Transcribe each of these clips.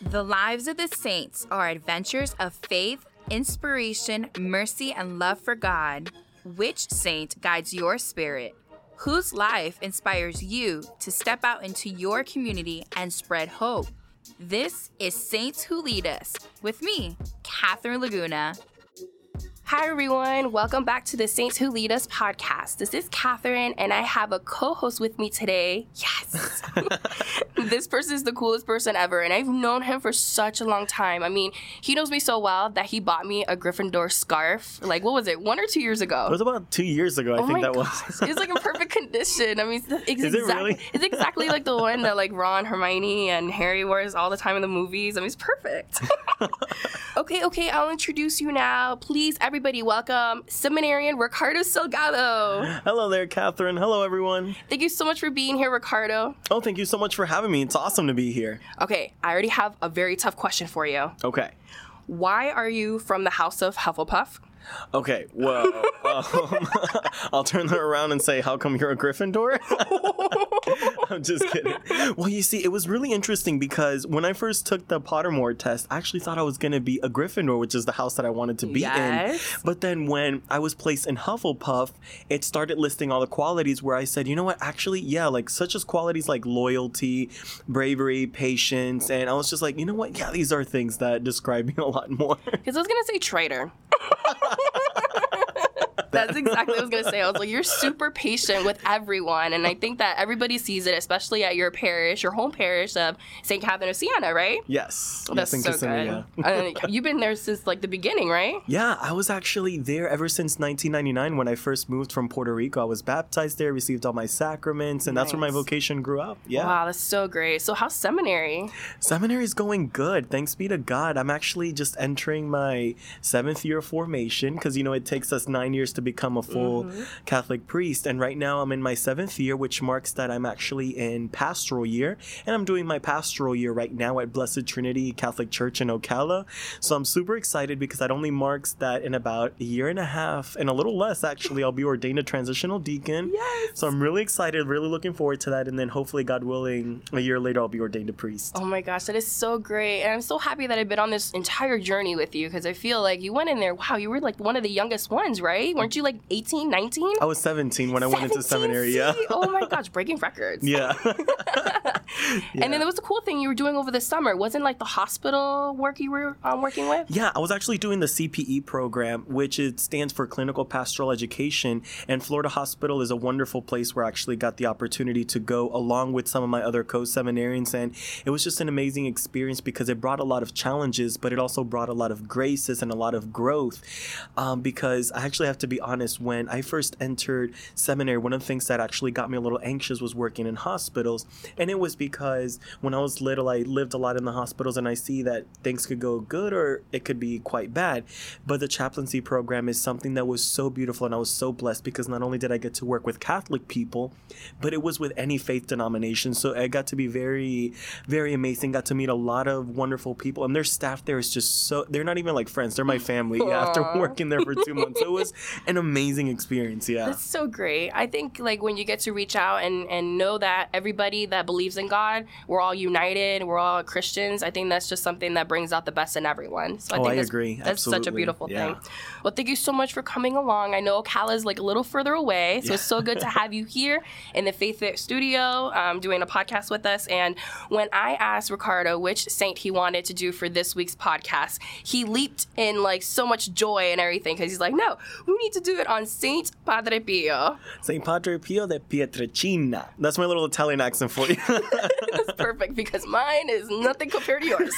The lives of the saints are adventures of faith, inspiration, mercy, and love for God. Which saint guides your spirit? Whose life inspires you to step out into your community and spread hope? This is Saints Who Lead Us with me, Catherine Laguna. Hi, everyone. Welcome back to the Saints Who Lead Us podcast. This is Katherine, and I have a co-host with me today. Yes. This person is the coolest person ever, and I've known him for such a long time. I mean, he knows me so well that he bought me a Gryffindor scarf. Like, what was it? 1 or 2 years ago? It was about 2 years ago, I think that was. It was like in perfect condition. I mean, it's exactly like the one that like Ron, Hermione, and Harry wears all the time in the movies. I mean, it's perfect. Okay, I'll introduce you now. Please, everybody, welcome seminarian Ricardo Salgado. Hello there, Catherine. Hello, everyone. Thank you so much for being here, Ricardo. Oh, thank you so much for having me. It's awesome to be here. Okay, I already have a very tough question for you. Okay. Why are you from the house of Hufflepuff? Okay, well, I'll turn that around and say, how come you're a Gryffindor? I'm just kidding. Well, you see, it was really interesting because when I first took the Pottermore test, I actually thought I was going to be a Gryffindor, which is the house that I wanted to be in. But then when I was placed in Hufflepuff, it started listing all the qualities where I said, you know what, actually, yeah, like such as qualities like loyalty, bravery, patience. And I was just like, you know what? Yeah, these are things that describe me a lot more. Because I was going to say traitor. That's exactly what I was going to say. I was like, you're super patient with everyone. And I think that everybody sees it, especially at your parish, your home parish of St. Catherine of Siena, right? Yes. That's so Kisunia. Good. You've been there since like the beginning, right? Yeah, I was actually there ever since 1999 when I first moved from Puerto Rico. I was baptized there, received all my sacraments, and That's where my vocation grew up. Yeah. Wow, that's so great. So how's seminary? Seminary is going good. Thanks be to God. I'm actually just entering my 7th year of formation because, you know, it takes us 9 years to become a full Catholic priest, and right now I'm in my 7th year, which marks that I'm actually in pastoral year, and I'm doing my pastoral year right now at Blessed Trinity Catholic Church in Ocala. So I'm super excited because that only marks that in about a year and a half and a little less actually I'll be ordained a transitional deacon. Yes. So I'm really excited, really looking forward to that, and then hopefully, God willing, a year later I'll be ordained a priest. Oh my gosh, that is so great, and I'm so happy that I've been on this entire journey with you because I feel like you went in there, wow, you were like one of the youngest ones, right? Weren't you like 18, 19? I was 17 when I went into seminary, yeah. Oh my gosh, breaking records. Yeah. Yeah. And then there was the cool thing you were doing over the summer. Wasn't like the hospital work you were working with? Yeah, I was actually doing the CPE program, which it stands for Clinical Pastoral Education. And Florida Hospital is a wonderful place where I actually got the opportunity to go along with some of my other co-seminarians. And it was just an amazing experience because it brought a lot of challenges, but it also brought a lot of graces and a lot of growth. Because I actually have to be honest, when I first entered seminary, one of the things that actually got me a little anxious was working in hospitals. And it was because when I was little, I lived a lot in the hospitals, and I see that things could go good or it could be quite bad. But the chaplaincy program is something that was so beautiful, and I was so blessed because not only did I get to work with Catholic people, but it was with any faith denomination. So I got to be very, very amazing, got to meet a lot of wonderful people, and their staff there is just so, they're not even like friends, they're my family. Yeah, after working there for 2 months, it was an amazing experience. Yeah, that's so great. I think like when you get to reach out and know that everybody that believes in God, we're all united, we're all Christians, I think that's just something that brings out the best in everyone. So I agree. That's such a beautiful thing. Well, thank you so much for coming along. I know Ocala is like a little further away, so it's so good to have you here in the Faith Fit studio doing a podcast with us. And when I asked Ricardo which saint he wanted to do for this week's podcast, he leaped in like so much joy and everything because he's like, no, we need to do it on Saint Padre Pio. Saint Padre Pio de Pietrelcina. That's my little Italian accent for you. That's perfect because mine is nothing compared to yours.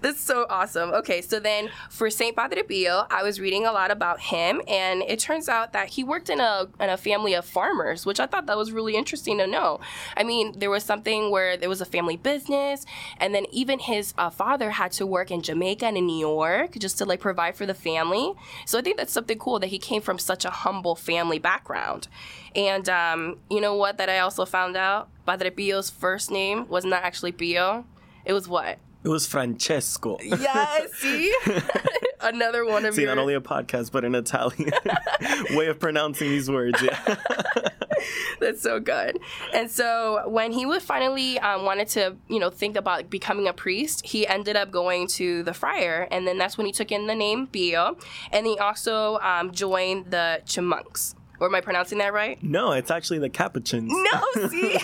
That's so awesome. Okay, so then for St. Padre Pio, I was reading a lot about him, and it turns out that he worked in a family of farmers, which I thought that was really interesting to know. I mean, there was something where there was a family business, and then even his father had to work in Jamaica and in New York just to like provide for the family. So I think that's something cool that he came from such a humble family background. And you know what that I also found out? Padre Pio's first name was not actually Pio. It was what? It was Francesco. Yeah, see? Another one of your... See, not only a podcast, but an Italian way of pronouncing these words. Yeah. That's so good. And so when he was finally wanted to, you know, think about becoming a priest, he ended up going to the friar. And then that's when he took in the name Pio. And he also joined the Chimonks. Or am I pronouncing that right? No, it's actually the Capuchins. No, see?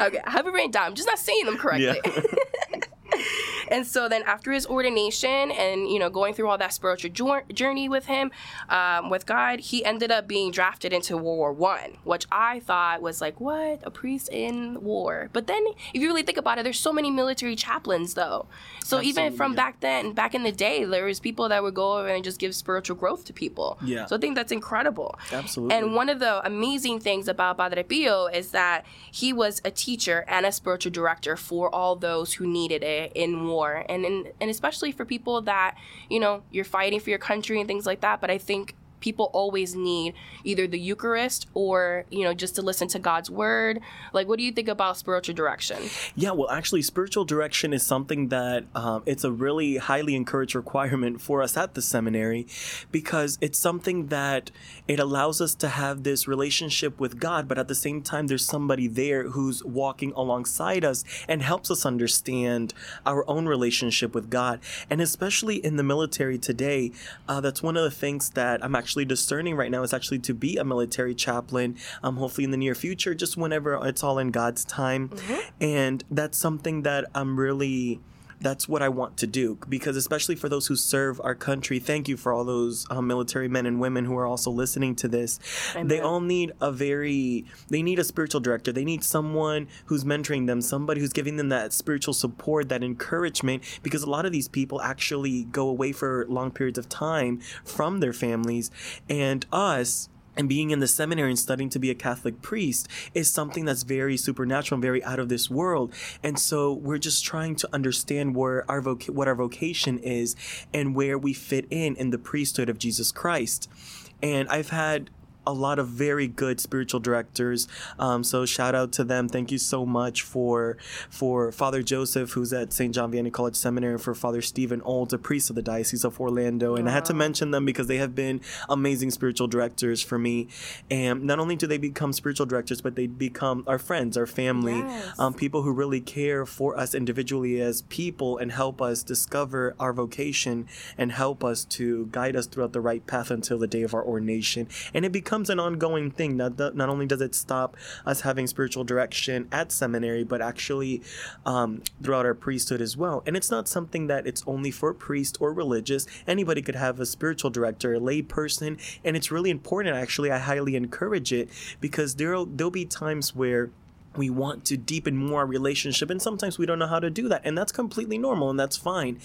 Okay, I have it written down. I'm just not saying them correctly. Yeah. And so then after his ordination and, you know, going through all that spiritual journey with him, with God, he ended up being drafted into World War I, which I thought was like, what? A priest in war. But then if you really think about it, there's so many military chaplains, though. So absolutely, even from back then, back in the day, there was people that would go over and just give spiritual growth to people. Yeah. So I think that's incredible. Absolutely. And one of the amazing things about Padre Pio is that he was a teacher and a spiritual director for all those who needed it in war, and especially for people that, you know, you're fighting for your country and things like that. But I think people always need either the Eucharist or, you know, just to listen to God's word. Like, what do you think about spiritual direction? Yeah, well, actually, spiritual direction is something that it's a really highly encouraged requirement for us at the seminary, because it's something that it allows us to have this relationship with God. But at the same time, there's somebody there who's walking alongside us and helps us understand our own relationship with God. And especially in the military today, that's one of the things that I'm actually discerning right now, is actually to be a military chaplain, hopefully in the near future, just whenever it's all in God's time. Mm-hmm. And that's something that that's what I want to do, because especially for those who serve our country, thank you for all those military men and women who are also listening to this. Amen. They all need a spiritual director. They need someone who's mentoring them, somebody who's giving them that spiritual support, that encouragement, because a lot of these people actually go away for long periods of time from their families. And us, and being in the seminary and studying to be a Catholic priest, is something that's very supernatural and very out of this world. And so we're just trying to understand where what our vocation is and where we fit in the priesthood of Jesus Christ. And I've had a lot of very good spiritual directors. So shout out to them. Thank you so much for Father Joseph, who's at St. John Vianney College Seminary, and for Father Stephen Olds, a priest of the Diocese of Orlando. And I had to mention them because they have been amazing spiritual directors for me. And not only do they become spiritual directors, but they become our friends, our family, yes, people who really care for us individually as people and help us discover our vocation and help us to guide us throughout the right path until the day of our ordination. And it becomes an ongoing thing. Not only does it stop us having spiritual direction at seminary, but actually throughout our priesthood as well. And it's not something that it's only for priests or religious. Anybody could have a spiritual director, a lay person, and it's really important. Actually, I highly encourage it, because there'll be times where we want to deepen more our relationship, and sometimes we don't know how to do that, and that's completely normal, and that's fine.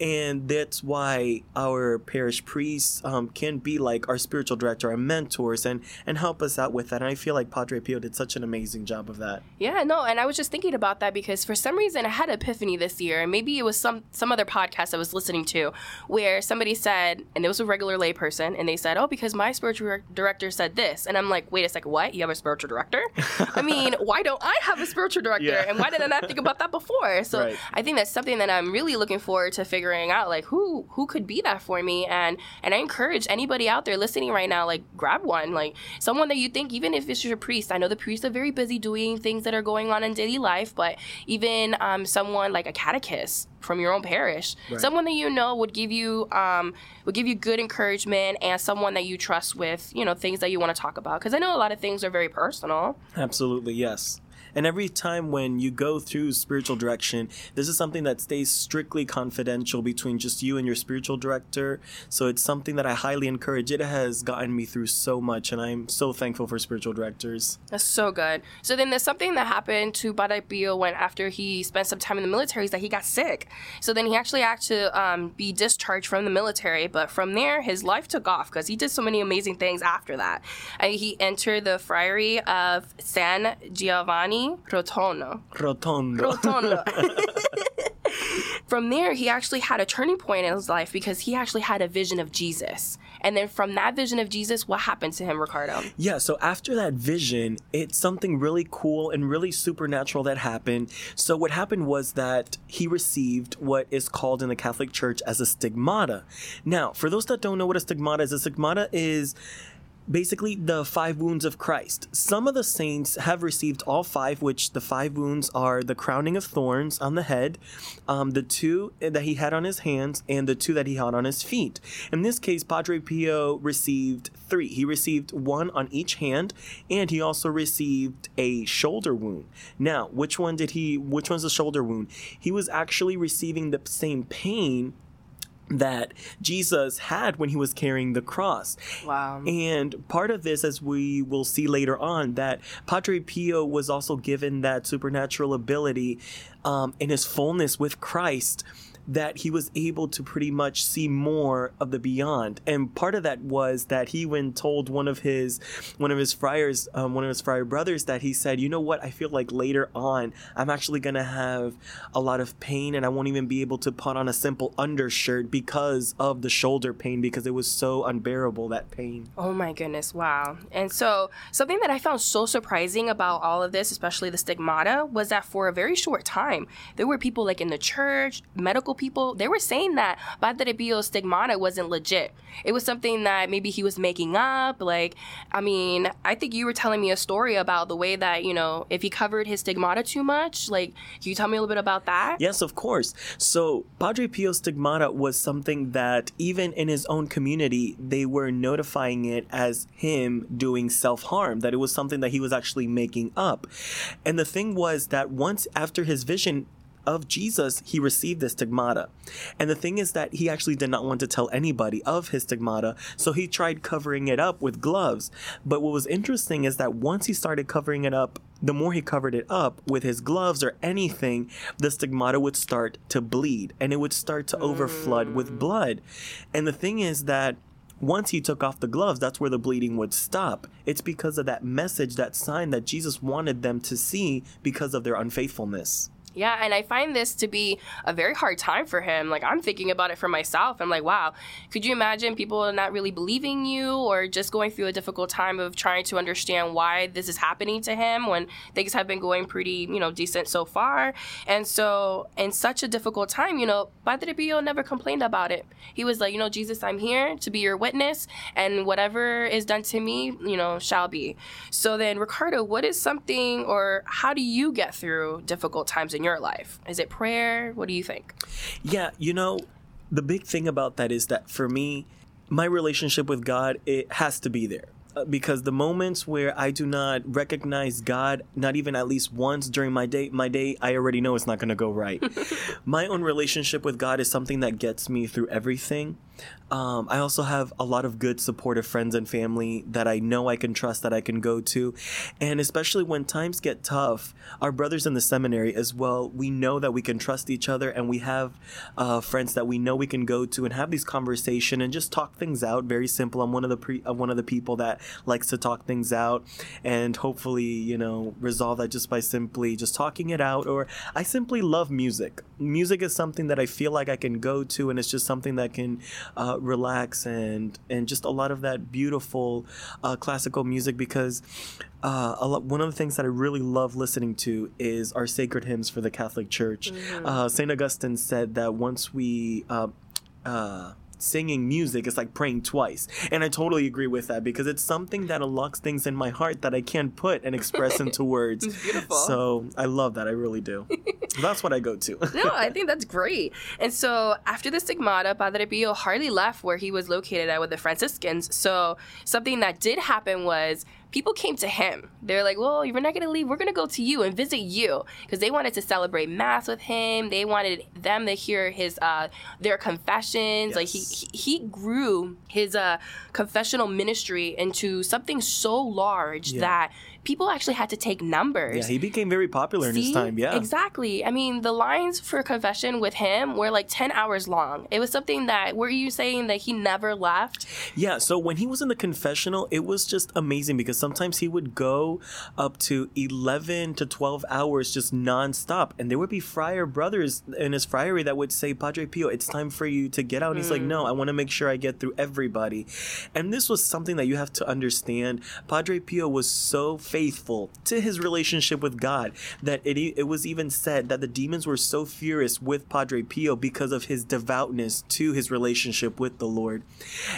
And that's why our parish priests can be like our spiritual director, our mentors, and help us out with that. And I feel like Padre Pio did such an amazing job of that. Yeah, no, and I was just thinking about that, because for some reason I had an epiphany this year, and maybe it was some other podcast I was listening to, where somebody said, and it was a regular lay person, and they said, oh, because my spiritual director said this. And I'm like, wait a second, what? You have a spiritual director? I mean, why don't I have a spiritual director? Yeah. And why did I not think about that before? So right. I think that's something that I'm really looking forward to figuring out, like who could be that for me. And I encourage anybody out there listening right now, like grab one, like someone that you think, even if it's your priest. I know the priests are very busy doing things that are going on in daily life, but even someone like a catechist from your own parish, right, someone that you know would give you good encouragement, and someone that you trust with, you know, things that you want to talk about, because I know a lot of things are very personal. Absolutely, yes. And every time when you go through spiritual direction, this is something that stays strictly confidential between just you and your spiritual director. So it's something that I highly encourage. It has gotten me through so much, and I'm so thankful for spiritual directors. That's so good. So then there's something that happened to Padre Pio when after he spent some time in the military, is that he got sick. So then he actually had to be discharged from the military. But from there, his life took off, because he did so many amazing things after that. And he entered the friary of San Giovanni Rotondo. From there, he actually had a turning point in his life, because he actually had a vision of Jesus. And then from that vision of Jesus, what happened to him, Ricardo? Yeah, so after that vision, it's something really cool and really supernatural that happened. So what happened was that he received what is called in the Catholic Church as a stigmata. Now, for those that don't know what a stigmata is basically the five wounds of Christ. Some of the saints have received all five, which the five wounds are the crowning of thorns on the head, the two that he had on his hands, and the two that he had on his feet. In this case, Padre Pio received three. He received one on each hand, and he also received a shoulder wound. Now, which one's the shoulder wound? He was actually receiving the same pain that Jesus had when he was carrying the cross. Wow. And part of this, as we will see later on, that Padre Pio was also given that supernatural ability in his fullness with Christ, that he was able to pretty much see more of the beyond. And part of that was that he, when told one of his friar brothers, that he said, you know what, I feel like later on I'm actually going to have a lot of pain and I won't even be able to put on a simple undershirt because of the shoulder pain, because it was so unbearable, that pain. Oh my goodness, wow. And so something that I found so surprising about all of this, especially the stigmata, was that for a very short time, there were people like in the church, medical people, they were saying that Padre Pio's stigmata wasn't legit. It was something that maybe he was making up. Like, I mean, I think you were telling me a story about the way that, you know, if he covered his stigmata too much. Like, can you tell me a little bit about that? Yes, of course. So Padre Pio's stigmata was something that even in his own community, they were notifying it as him doing self-harm, that it was something that he was actually making up. And the thing was that once after his vision of Jesus, he received the stigmata. And the thing is that he actually did not want to tell anybody of his stigmata, so he tried covering it up with gloves. But what was interesting is that once he started covering it up, the more he covered it up with his gloves or anything, the stigmata would start to bleed and it would start to overflood with blood. And the thing is that once he took off the gloves, that's where the bleeding would stop. It's because of that message, that sign that Jesus wanted them to see because of their unfaithfulness. Yeah, and I find this to be a very hard time for him. Like, I'm thinking about it for myself. I'm like, wow, could you imagine people not really believing you, or just going through a difficult time of trying to understand why this is happening to him when things have been going pretty, you know, decent so far. And so in such a difficult time, you know, Padre Pio never complained about it. He was like, you know, Jesus, I'm here to be your witness, and whatever is done to me, you know, shall be. So then, Ricardo, what is something, or how do you get through difficult times in your life? Is it prayer? What do you think? Yeah, you know, the big thing about that is that for me, my relationship with God, it has to be there. Because the moments where I do not recognize God, not even at least once during my day, I already know it's not going to go right. My own relationship with God is something that gets me through everything. I also have a lot of good supportive friends and family that I know I can trust, that I can go to. And especially when times get tough, our brothers in the seminary as well, we know that we can trust each other, and we have friends that we know we can go to and have these conversations and just talk things out. Very simple. I'm one of the people that likes to talk things out, and hopefully, you know, resolve that just by simply just talking it out. Or I simply love music. Music is something that I feel like I can go to, and it's just something that can relax and just a lot of that beautiful classical music, because one of the things that I really love listening to is our sacred hymns for the Catholic Church. Mm-hmm. St. Augustine said that once we singing music, it's like praying twice. And I totally agree with that, because it's something that unlocks things in my heart that I can't put and express into words. It's beautiful. So I love that. I really do. That's what I go to. No, I think that's great. And so after the stigmata, Padre Pio hardly left where he was located at with the Franciscans. So something that did happen was people came to him. They're like, well, you're not going to leave. We're going to go to you and visit you, because they wanted to celebrate Mass with him. They wanted them to hear his their confessions. Yes. Like he grew his confessional ministry into something so large that people actually had to take numbers. Yeah, he became very popular in his time. Yeah, exactly. I mean, the lines for confession with him were like 10 hours long. It was something that, were you saying that he never left? Yeah, so when he was in the confessional, it was just amazing, because sometimes he would go up to 11 to 12 hours just nonstop. And there would be friar brothers in his friary that would say, Padre Pio, it's time for you to get out. And he's like, no, I want to make sure I get through everybody. And this was something that you have to understand. Padre Pio was so faithful to his relationship with God that it was even said that the demons were so furious with Padre Pio because of his devoutness to his relationship with the Lord.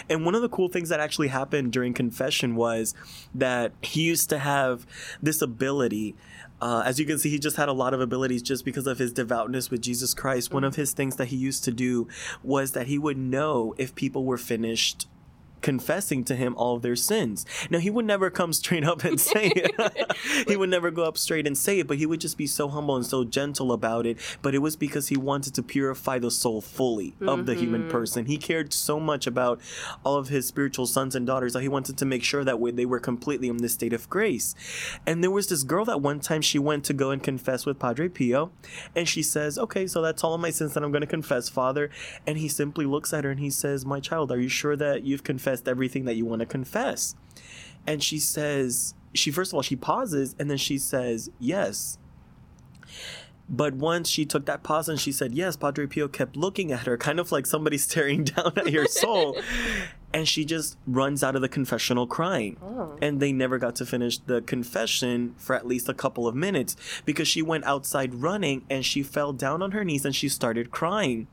And one of the cool things that actually happened during confession was that he used to have this ability. As you can see, he just had a lot of abilities just because of his devoutness with Jesus Christ. One of his things that he used to do was that he would know if people were finished confessing to him all of their sins. Now, he would never come straight up and say it. He would never go up straight and say it, but he would just be so humble and so gentle about it. But it was because he wanted to purify the soul fully of the human person. He cared so much about all of his spiritual sons and daughters that he wanted to make sure that they were completely in this state of grace. And there was this girl that one time she went to go and confess with Padre Pio, and she says, "Okay, so that's all of my sins that I'm going to confess, Father." And he simply looks at her and he says, "My child, are you sure that you've confessed everything that you want to confess?" And she says, she pauses, and then she says, "Yes." But once she took that pause and she said, "Yes," Padre Pio kept looking at her, kind of like somebody staring down at your soul. And she just runs out of the confessional crying. Oh. And they never got to finish the confession for at least a couple of minutes because she went outside running and she fell down on her knees and she started crying.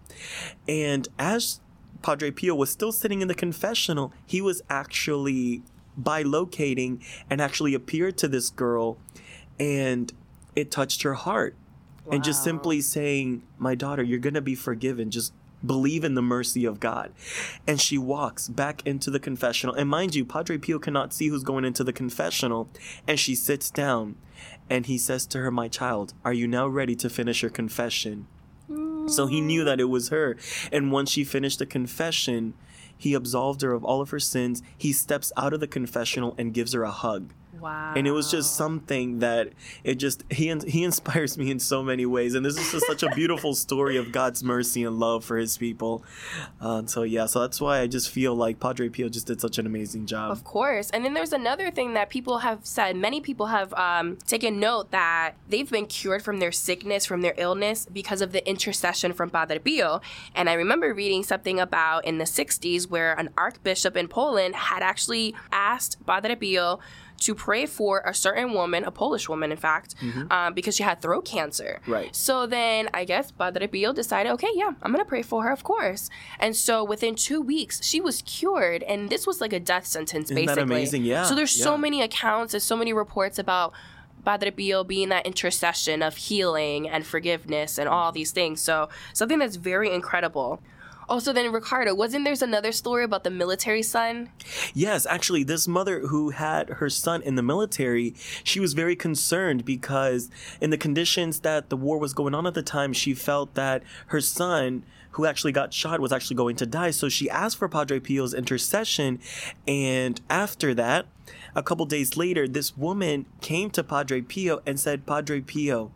And as Padre Pio was still sitting in the confessional, he was actually bilocating and actually appeared to this girl, and it touched her heart. Wow. And just simply saying, "My daughter, you're going to be forgiven. Just believe in the mercy of God." And she walks back into the confessional. And mind you, Padre Pio cannot see who's going into the confessional. And she sits down and he says to her, "My child, are you now ready to finish your confession?" So he knew that it was her. And once she finished the confession, he absolved her of all of her sins. He steps out of the confessional and gives her a hug. Wow. And it was just something that he inspires me in so many ways. And this is just such a beautiful story of God's mercy and love for his people. So that's why I just feel like Padre Pio just did such an amazing job. Of course. And then there's another thing that people have said. Many people have taken note that they've been cured from their sickness, from their illness, because of the intercession from Padre Pio. And I remember reading something about in the 60s where an archbishop in Poland had actually asked Padre Pio to pray for a certain woman, a Polish woman, in fact, because she had throat cancer. Right. So then I guess Padre Pio decided, okay, yeah, I'm going to pray for her, of course. And so within 2 weeks, she was cured. And this was like a death sentence, basically. Isn't that amazing? Yeah. So there's so many accounts and so many reports about Padre Pio being that intercession of healing and forgiveness and all these things. So something that's very incredible. Also, then, Ricardo, wasn't there another story about the military son? Yes, actually, this mother who had her son in the military, she was very concerned because in the conditions that the war was going on at the time, she felt that her son, who actually got shot, was actually going to die. So she asked for Padre Pio's intercession. And after that, a couple days later, this woman came to Padre Pio and said, "Padre Pio,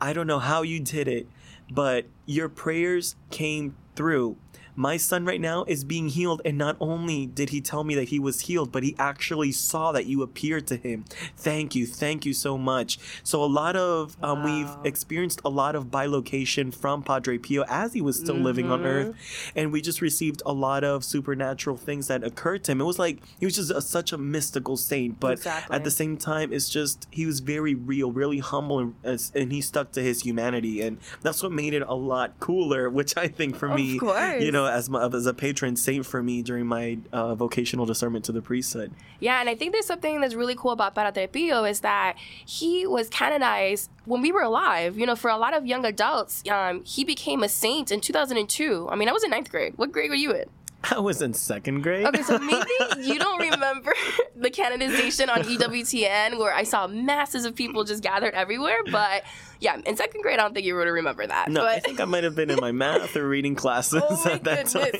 I don't know how you did it, but your prayers came through. My son right now is being healed, and not only did he tell me that he was healed, but he actually saw that you appeared to him. Thank you so much." So a lot of we've experienced a lot of bilocation from Padre Pio as he was still living on earth, and we just received a lot of supernatural things that occurred to him. It was like he was just such a mystical saint, but at the same time, it's just he was very real, really humble, and he stuck to his humanity, and that's what made it a lot cooler. Which I think for me, you know, as a patron saint for me during my vocational discernment to the priesthood. Yeah, and I think there's something that's really cool about Padre Pio is that he was canonized when we were alive. You know, for a lot of young adults, he became a saint in 2002. I mean, I was in 9th grade. What grade were you in? I was in 2nd grade. Okay, so maybe you don't remember the canonization on EWTN where I saw masses of people just gathered everywhere. But yeah, in 2nd grade, I don't think you would remember that. No, but I think I might have been in my math or reading classes at that time.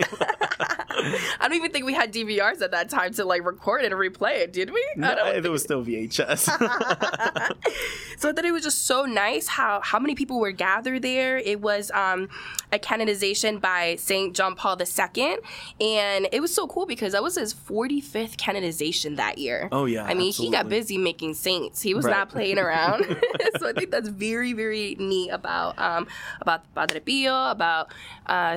I don't even think we had DVRs at that time to like record it and replay it, did we? It was still VHS. So I thought it was just so nice how many people were gathered there. It was a canonization by St. John Paul II. And it was so cool because that was his 45th canonization that year. Oh, yeah. I mean, absolutely. He got busy making saints. He was not playing around. So I think that's very, very neat about Padre Pio, about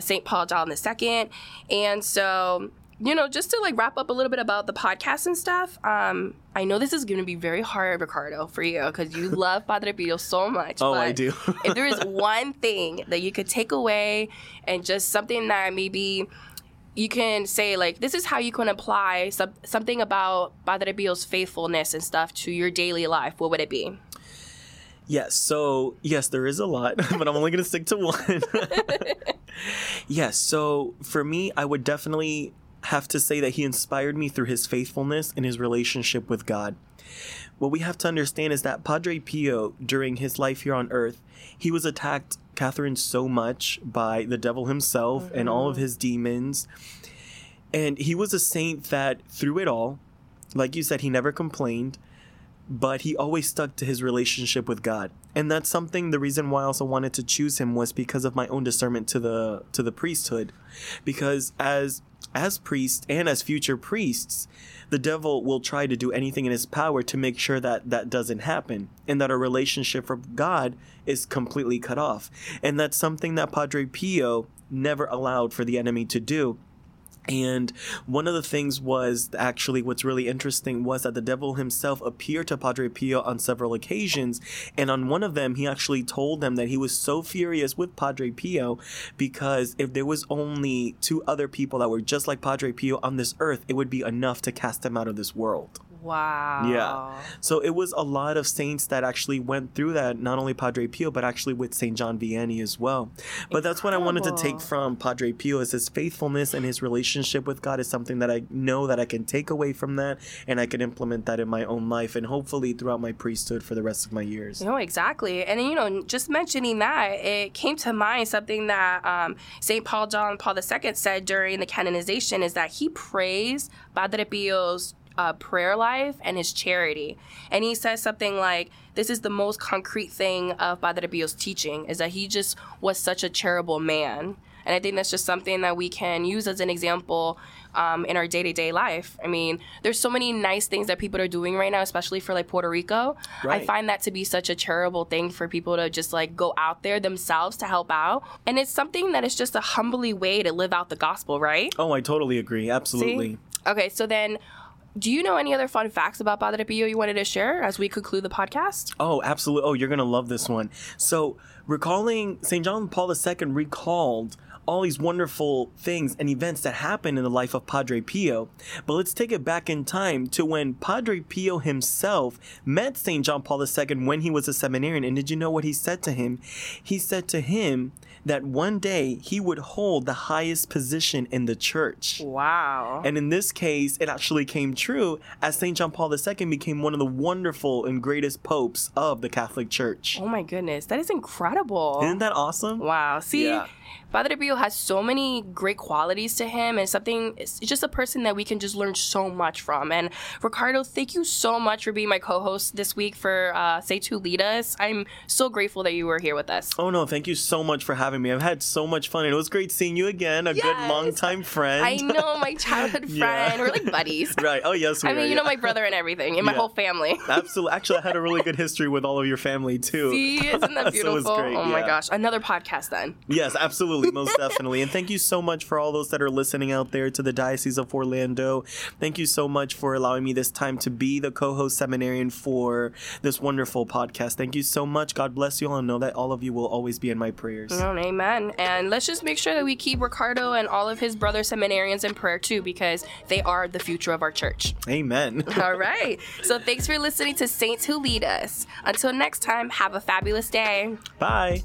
St. Paul John II. And so you know, just to like wrap up a little bit about the podcast and stuff, I know this is going to be very hard, Ricardo, for you, because you love Padre Pio so much. Oh, but I do. If there is one thing that you could take away and just something that maybe you can say, like, this is how you can apply something about Padre Pio's faithfulness and stuff to your daily life, what would it be? Yes. So, yes, there is a lot, but I'm only going to stick to one. Yes. So for me, I would definitely have to say that he inspired me through his faithfulness and his relationship with God. What we have to understand is that Padre Pio, during his life here on earth, he was attacked, Catherine, so much by the devil himself and all of his demons. And he was a saint that through it all, like you said, he never complained, but he always stuck to his relationship with God. And that's something, the reason why I also wanted to choose him was because of my own discernment to the priesthood. Because as priests and as future priests, the devil will try to do anything in his power to make sure that that doesn't happen and that our relationship with God is completely cut off. And that's something that Padre Pio never allowed for the enemy to do. And one of the things was, actually what's really interesting was that the devil himself appeared to Padre Pio on several occasions. And on one of them, he actually told them that he was so furious with Padre Pio because if there was only two other people that were just like Padre Pio on this earth, it would be enough to cast them out of this world. Wow. Yeah. So it was a lot of saints that actually went through that, not only Padre Pio, but actually with St. John Vianney as well. But Incredible. That's what I wanted to take from Padre Pio is his faithfulness and his relationship with God is something that I know that I can take away from that and I can implement that in my own life and hopefully throughout my priesthood for the rest of my years. No, exactly. And, you know, just mentioning that, it came to mind something that St. John Paul II said during the canonization is that he praised Padre Pio's prayer life and his charity. And he says something like, this is the most concrete thing of Padre Pio's teaching, is that he just was such a charitable man. And I think that's just something that we can use as an example in our day-to-day life. I mean, there's so many nice things that people are doing right now, especially for like Puerto Rico. Right. I find that to be such a charitable thing for people to just like go out there themselves to help out. And it's something that is just a humbly way to live out the gospel, right? Oh, I totally agree. Absolutely. See? Okay, so then, do you know any other fun facts about Padre Pio you wanted to share as we conclude the podcast? Oh, absolutely. Oh, you're going to love this one. So recalling St. John Paul II recalled all these wonderful things and events that happened in the life of Padre Pio. But let's take it back in time to when Padre Pio himself met St. John Paul II when he was a seminarian. And did you know what he said to him? He said to him that one day he would hold the highest position in the church. Wow. And in this case, it actually came true as St. John Paul II became one of the wonderful and greatest popes of the Catholic Church. Oh my goodness, that is incredible. Isn't that awesome? Wow. See, yeah. Padre Pio has so many great qualities to him and something, it's just a person that we can just learn so much from. And Ricardo, thank you so much for being my co-host this week for Say To Lead Us. I'm so grateful that you were here with us. Oh no, thank you so much for having me. I've had so much fun and it was great seeing you again. A good longtime friend. I know, my childhood friend. Yeah. We're like buddies. Right. Oh yes, we are. I mean, you know my brother and everything and my whole family. Absolutely. Actually, I had a really good history with all of your family too. See, isn't that beautiful? So it was great. Oh my gosh. Another podcast then. Yes, absolutely. Most definitely. And thank you so much for all those that are listening out there to the Diocese of Orlando. Thank you so much for allowing me this time to be the co-host seminarian for this wonderful podcast. Thank you so much. God bless you all and know that all of you will always be in my prayers. Oh, amen. And let's just make sure that we keep Ricardo and all of his brother seminarians in prayer too, because they are the future of our church. Amen. All right. So thanks for listening to Saints Who Lead Us. Until next time, have a fabulous day. Bye.